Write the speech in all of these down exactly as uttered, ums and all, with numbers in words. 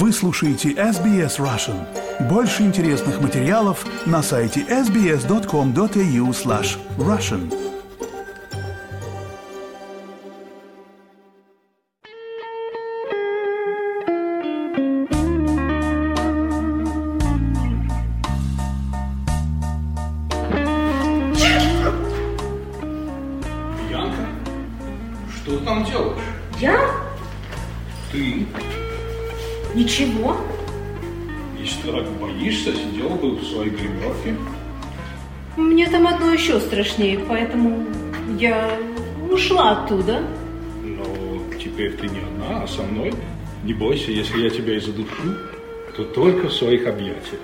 Вы слушаете эс би эс Russian. Больше интересных материалов на сайте эс би эс точка ком точка эй ю слэш Russian. Ничего. Если ты так боишься, сидела бы в своей гримерке. Мне там одно еще страшнее, поэтому я ушла оттуда. Но теперь ты не одна, а со мной. Не бойся, если я тебя и задушу, то только в своих объятиях.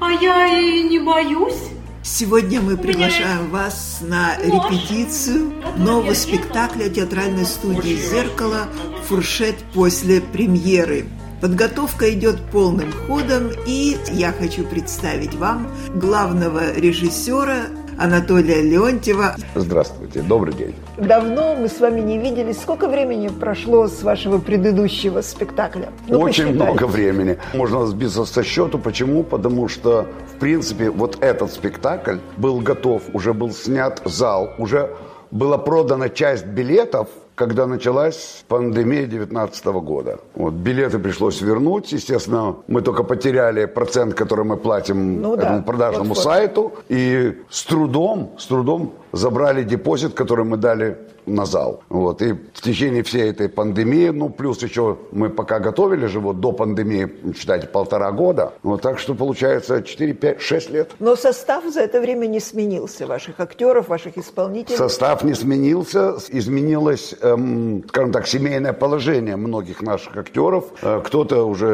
А я и не боюсь. Сегодня мы приглашаем вас на репетицию нового спектакля театральной студии «Зеркало» «Фуршет после премьеры». Подготовка идет полным ходом, и я хочу представить вам главного режиссера Анатолия Леонтьева. Здравствуйте, добрый день. Давно мы с вами не виделись. Сколько времени прошло с вашего предыдущего спектакля? Ну, Очень посчитали. много времени. Можно сбиться со счету. Почему? Потому что, в принципе, вот этот спектакль был готов, уже был снят зал, уже была продана часть билетов, когда началась пандемия девятнадцатого года. Вот, билеты пришлось вернуть. Естественно, мы только потеряли процент, который мы платим ну, этому да, продажному вот сайту. И с трудом, с трудом забрали депозит, который мы дали на зал. Вот, и в течение всей этой пандемии, ну, плюс еще мы пока готовили же, вот, до пандемии, считайте, полтора года. Вот, так что, получается, четыре, пять, шесть лет. Но состав за это время не сменился, ваших актеров, ваших исполнителей? Состав не сменился, изменилось, эм, скажем так, семейное положение многих наших актеров. Э, кто-то уже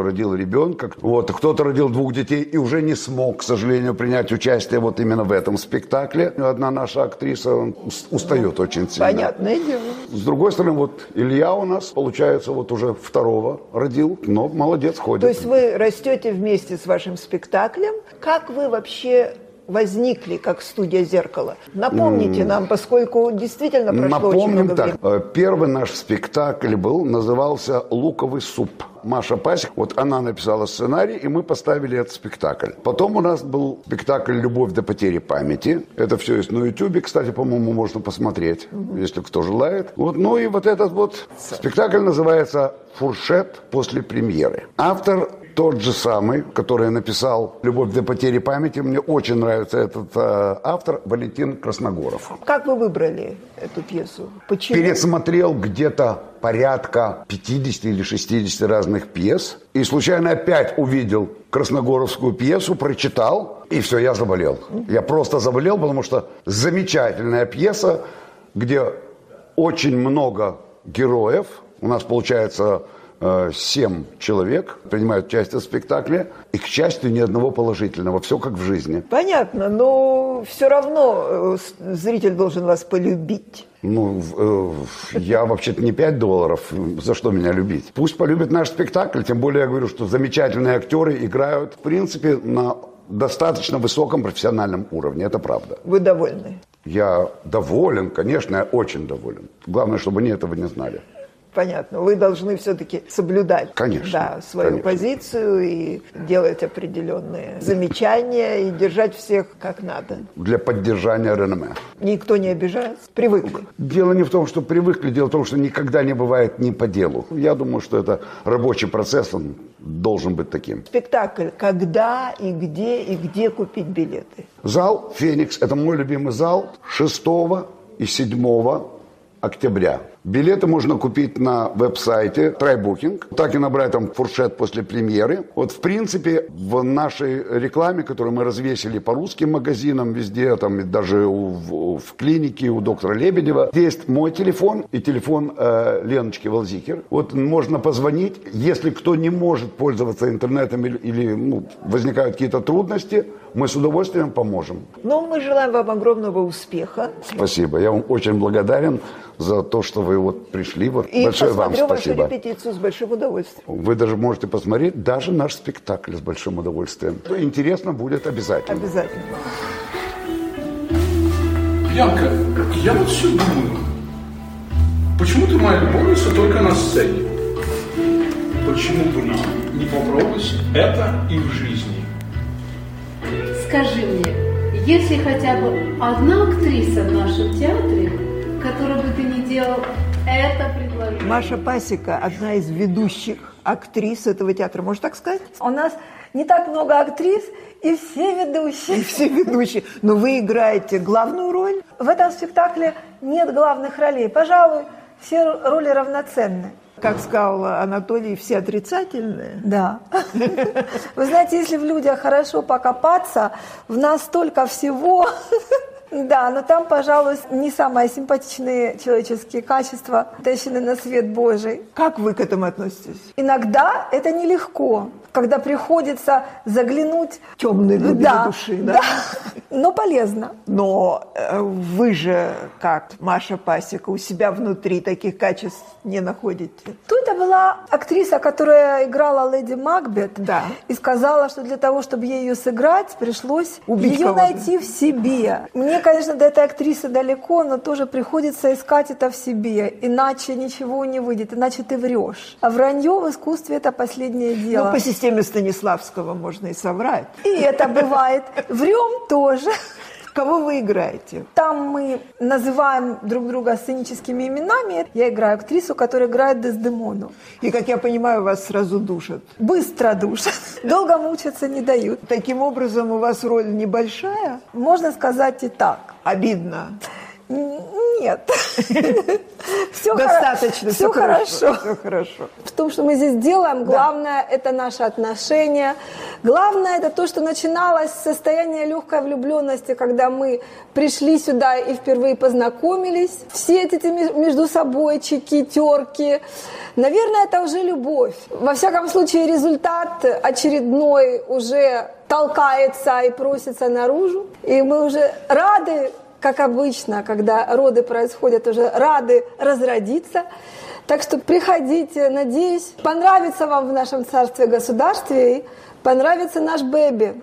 родил ребенка, вот, кто-то родил двух детей и уже не смог, к сожалению, принять участие вот именно в этом спектакле. Одна наша актриса устает очень. Понятное дело. С другой стороны, вот Илья у нас, получается, вот уже второго родил, но молодец, ходит. То есть вы растете вместе с вашим спектаклем. Как вы вообще возникли, как студия «Зеркало»? Напомните mm. нам, поскольку действительно прошло Напомним очень много времени. Напомним так. Первый наш спектакль был, назывался «Луковый суп». Маша Пасих, вот она написала сценарий, и мы поставили этот спектакль. Потом у нас был спектакль «Любовь до потери памяти». Это все есть на Ютубе, кстати, по-моему, можно посмотреть, mm-hmm. если кто желает. Вот, ну и вот этот вот спектакль называется «Фуршет после премьеры». Автор тот же самый, который написал «Любовь до потери памяти». Мне очень нравится этот э, автор, Валентин Красногоров. Как вы выбрали эту пьесу? Почему? Пересмотрел где-то порядка пятьдесят или шестьдесят разных пьес. И случайно опять увидел красногоровскую пьесу, прочитал, и все, я заболел. Я просто заболел, потому что замечательная пьеса, где очень много героев. У нас, получается, семь человек принимают участие в спектакле, и, к счастью, ни одного положительного. Все как в жизни. Понятно, но все равно зритель должен вас полюбить. Ну, э, я вообще-то не пять долларов, за что меня любить? Пусть полюбит наш спектакль, тем более я говорю, что замечательные актеры играют, в принципе, на достаточно высоком профессиональном уровне, это правда. Вы довольны? Я доволен, конечно, я очень доволен. Главное, чтобы они этого не знали. Понятно. Вы должны все-таки соблюдать конечно, да, свою конечно. позицию и делать определенные замечания и держать всех как надо. Для поддержания реноме. Никто не обижается? Привыкли? Дело не в том, что привыкли. Дело в том, что никогда не бывает не по делу. Я думаю, что это рабочий процесс, он должен быть таким. Спектакль. Когда и где, и где купить билеты? Зал «Феникс». Это мой любимый зал. шестого и седьмого октября. Билеты можно купить на веб-сайте TryBooking. Так и набрать там «Фуршет после премьеры». Вот, в принципе, в нашей рекламе, которую мы развесили по русским магазинам везде, там даже у, в, в клинике у доктора Лебедева, есть мой телефон и телефон э, Леночки Волзикер. Вот можно позвонить. Если кто не может пользоваться интернетом или, или ну, возникают какие-то трудности, мы с удовольствием поможем. Ну, мы желаем вам огромного успеха. Спасибо. Я вам очень благодарен за то, что вы вот пришли. Вот. И большое вам спасибо. И посмотрю вашу репетицию с большим удовольствием. Вы даже можете посмотреть даже наш спектакль с большим удовольствием. Интересно будет обязательно. Обязательно. Бьянка, я вот все думаю. Почему ты моя любовница только на сцене? Почему бы нам не попробовать это и в жизни? Скажи мне, есть ли хотя бы одна актриса в нашем театре, которую бы ты не делал это предложение? Маша Пасих, одна из ведущих актрис этого театра, можешь так сказать? У нас не так много актрис, и все ведущие. И все ведущие. Но вы играете главную роль? В этом спектакле нет главных ролей. Пожалуй, все роли равноценны. Как сказал Анатолий, все отрицательные. Да. Вы знаете, если в людях хорошо покопаться, в нас столько всего. Да, но там, пожалуй, не самые симпатичные человеческие качества, тащены на свет Божий. Как вы к этому относитесь? Иногда это нелегко, когда приходится заглянуть... Темные глубины да, души, да? Да, но полезно. Но вы же, как Маша Пасих, у себя внутри таких качеств не находите? Тут это была актриса, которая играла леди Макбет, да. И сказала, что для того, чтобы ее сыграть, пришлось убить ее кого-то. Найти в себе. Мне Мне, конечно, до этой актрисы далеко, но тоже приходится искать это в себе, иначе ничего не выйдет, иначе ты врешь. А вранье в искусстве – это последнее дело. Ну, по системе Станиславского можно и соврать. И это бывает. Врем тоже. Кого вы играете? Там мы называем друг друга сценическими именами. Я играю актрису, которая играет Дездемону. И, как я понимаю, вас сразу душат. Быстро душат. Долго мучиться не дают. Таким образом, у вас роль небольшая? Можно сказать и так. Обидно? Нет. Достаточно. Все хорошо. В том, что мы здесь делаем, главное – это наши отношения. Главное – это то, что начиналось с состояния легкой влюбленности, когда мы пришли сюда и впервые познакомились. Все эти между собой чики, терки. Наверное, это уже любовь. Во всяком случае, результат очередной уже толкается и просится наружу. И мы уже рады, как обычно, когда роды происходят, уже рады разродиться. Так что приходите, надеюсь, понравится вам в нашем царстве-государстве и понравится наш бэби.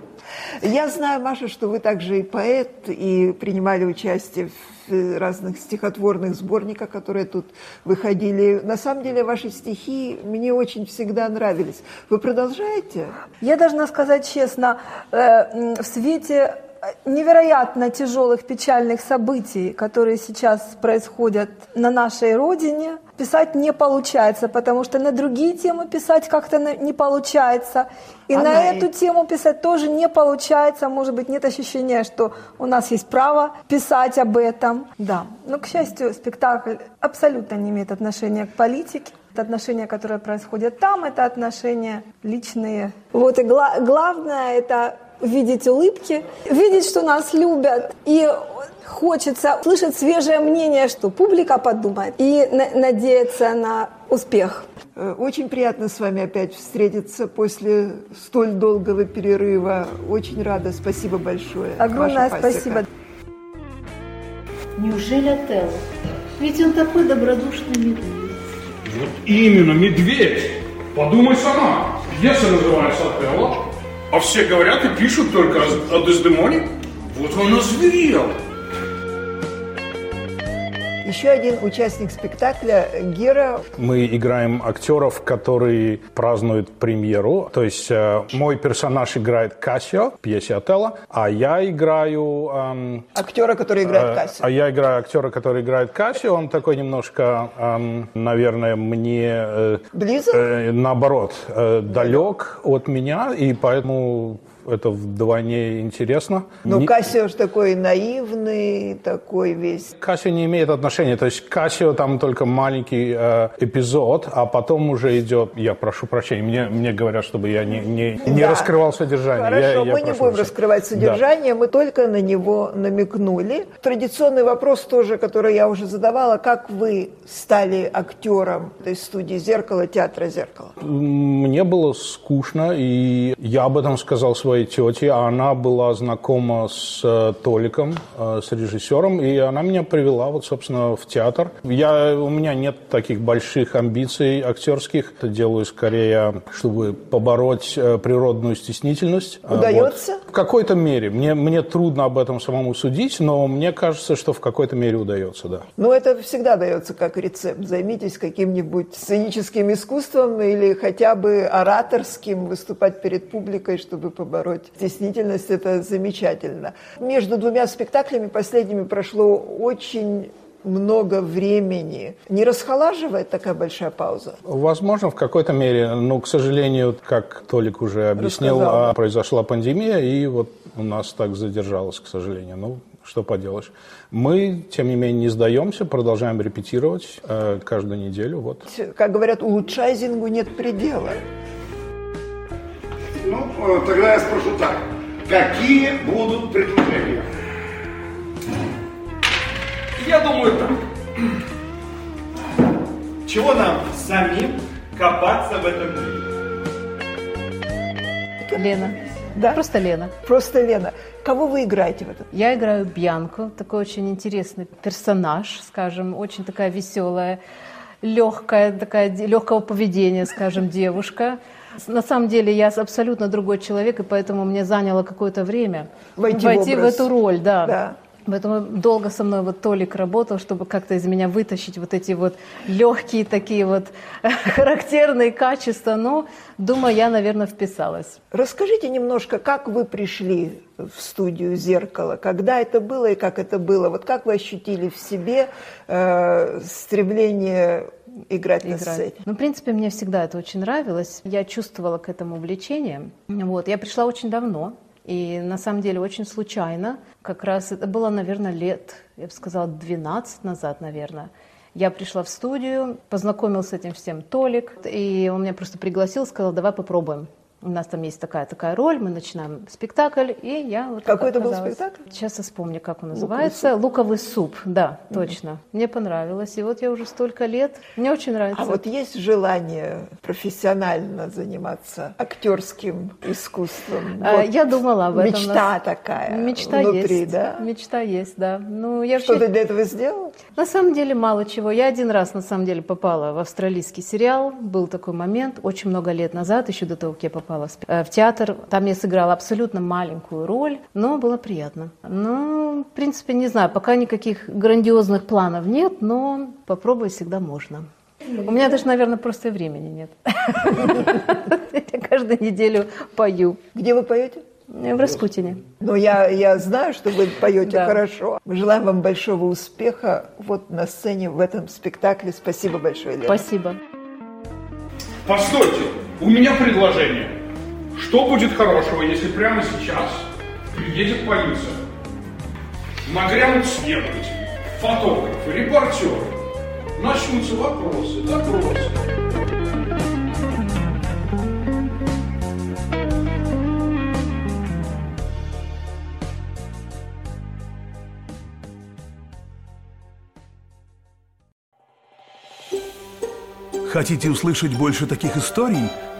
Я знаю, Маша, что вы также и поэт, и принимали участие в разных стихотворных сборниках, которые тут выходили. На самом деле, ваши стихи мне очень всегда нравились. Вы продолжаете? Я должна сказать честно, в свете... невероятно тяжелых, печальных событий, которые сейчас происходят на нашей родине, писать не получается, потому что на другие темы писать как-то не получается. И Она на эту и... тему писать тоже не получается. Может быть, нет ощущения, что у нас есть право писать об этом. Да. Но, к счастью, спектакль абсолютно не имеет отношения к политике. Это отношения, которые происходят там, это отношения личные. Вот и гла- главное — это... видеть улыбки, видеть, что нас любят. И хочется слышать свежее мнение, что публика подумает, и на- надеяться на успех. Очень приятно с вами опять встретиться после столь долгого перерыва. Очень рада. Спасибо большое. Огромное спасибо. Неужели Отелло? Ведь он такой добродушный медведь. Вот именно, медведь. Подумай сама. Пьеса называется «Отелло». А все говорят и пишут только о, о Дездемоне. Вот он озверел. Еще один участник спектакля Гера. Мы играем актеров, которые празднуют премьеру. То есть э, мой персонаж играет Кассио в пьесе Отелло, а я играю... Эм, актера, который играет Кассио. Э, а я играю актера, который играет Кассио. Он такой немножко, эм, наверное, мне... Э, Близок? Э, наоборот, э, далек от меня, и поэтому... Это вдвойне интересно. Но не... Кассио же такой наивный, такой весь... Кассио не имеет отношения. То есть Кассио там только маленький э, эпизод, а потом уже идет... Я прошу прощения, мне, мне говорят, чтобы я не, не, не да. раскрывал содержание. Хорошо, я, мы я не будем прощения. раскрывать содержание, да. Мы только на него намекнули. Традиционный вопрос тоже, который я уже задавала. Как вы стали актером этой студии «Зеркало», театра «Зеркало»? Мне было скучно, и я об этом сказал своим своей тети, а она была знакома с Толиком, с режиссером, и она меня привела, вот, собственно, в театр. Я, у меня нет таких больших амбиций актерских. Это делаю скорее, чтобы побороть природную стеснительность. Удается? Вот. В какой-то мере. Мне, мне трудно об этом самому судить, но мне кажется, что в какой-то мере удается, да. Ну, это всегда дается как рецепт. Займитесь каким-нибудь сценическим искусством или хотя бы ораторским, выступать перед публикой, чтобы побороть стеснительность. Это замечательно. Между двумя спектаклями последними прошло очень много времени. Не расхолаживает такая большая пауза? Возможно, в какой-то мере. Но, к сожалению, как Толик уже объяснил, а произошла пандемия, и вот у нас так задержалось, к сожалению. Ну, что поделаешь. Мы, тем не менее, не сдаемся, продолжаем репетировать э, каждую неделю. Вот. Как говорят, улучшайзингу нет предела. Ну, тогда я спрошу так. Какие будут предложения? Я думаю так. Чего нам самим копаться в этом мире? Лена. Да? Просто Лена. Просто Лена. Кого вы играете в этом? Я играю Бьянку. Такой очень интересный персонаж, скажем. Очень такая веселая, легкая, такая, легкого поведения, скажем, девушка. На самом деле я абсолютно другой человек, и поэтому мне заняло какое-то время войти, войти в, в эту роль. Да. Да. Поэтому долго со мной вот Толик работал, чтобы как-то из меня вытащить вот эти вот легкие такие вот характерные качества. Но, думаю, я, наверное, вписалась. Расскажите немножко, как вы пришли в студию «Зеркало», когда это было и как это было? Вот как вы ощутили в себе э, стремление играть, играть на сцене? Ну, в принципе, мне всегда это очень нравилось. Я чувствовала к этому увлечение. Вот. Я пришла очень давно. И на самом деле очень случайно, как раз это было, наверное, лет, я бы сказала, двенадцать назад, наверное. Я пришла в студию, познакомилась с этим всем Толик, и он меня просто пригласил, сказал, давай попробуем. У нас там есть такая-такая роль, мы начинаем спектакль, и я... Вот какой это был спектакль? Сейчас я вспомню, как он называется. «Луковый суп», Луковый суп да, mm-hmm. точно. Мне понравилось, и вот я уже столько лет, мне очень нравится. А вот есть желание профессионально заниматься актерским искусством? А, вот. Я думала об этом. Мечта такая Мечта внутри, есть. Да? Мечта есть, да. Ну, я Что вообще... ты для этого сделала? На самом деле мало чего. Я один раз, на самом деле, попала в австралийский сериал, был такой момент, очень много лет назад, еще до того, как я попала в театр. Там я сыграла абсолютно маленькую роль, но было приятно. Ну, в принципе, не знаю, пока никаких грандиозных планов нет, но попробовать всегда можно. У меня даже, наверное, просто времени нет. Я каждую неделю пою. Где вы поете? В Распутине. Но я, я знаю, что вы поете да. хорошо. Мы желаем вам большого успеха вот на сцене в этом спектакле. Спасибо большое, Лена. Спасибо. Постойте, у меня предложение. Что будет хорошего, если прямо сейчас приедет полиция? Нагрянут следователи, фотографы, репортеры. Начнутся вопросы, допросы. Хотите услышать больше таких историй?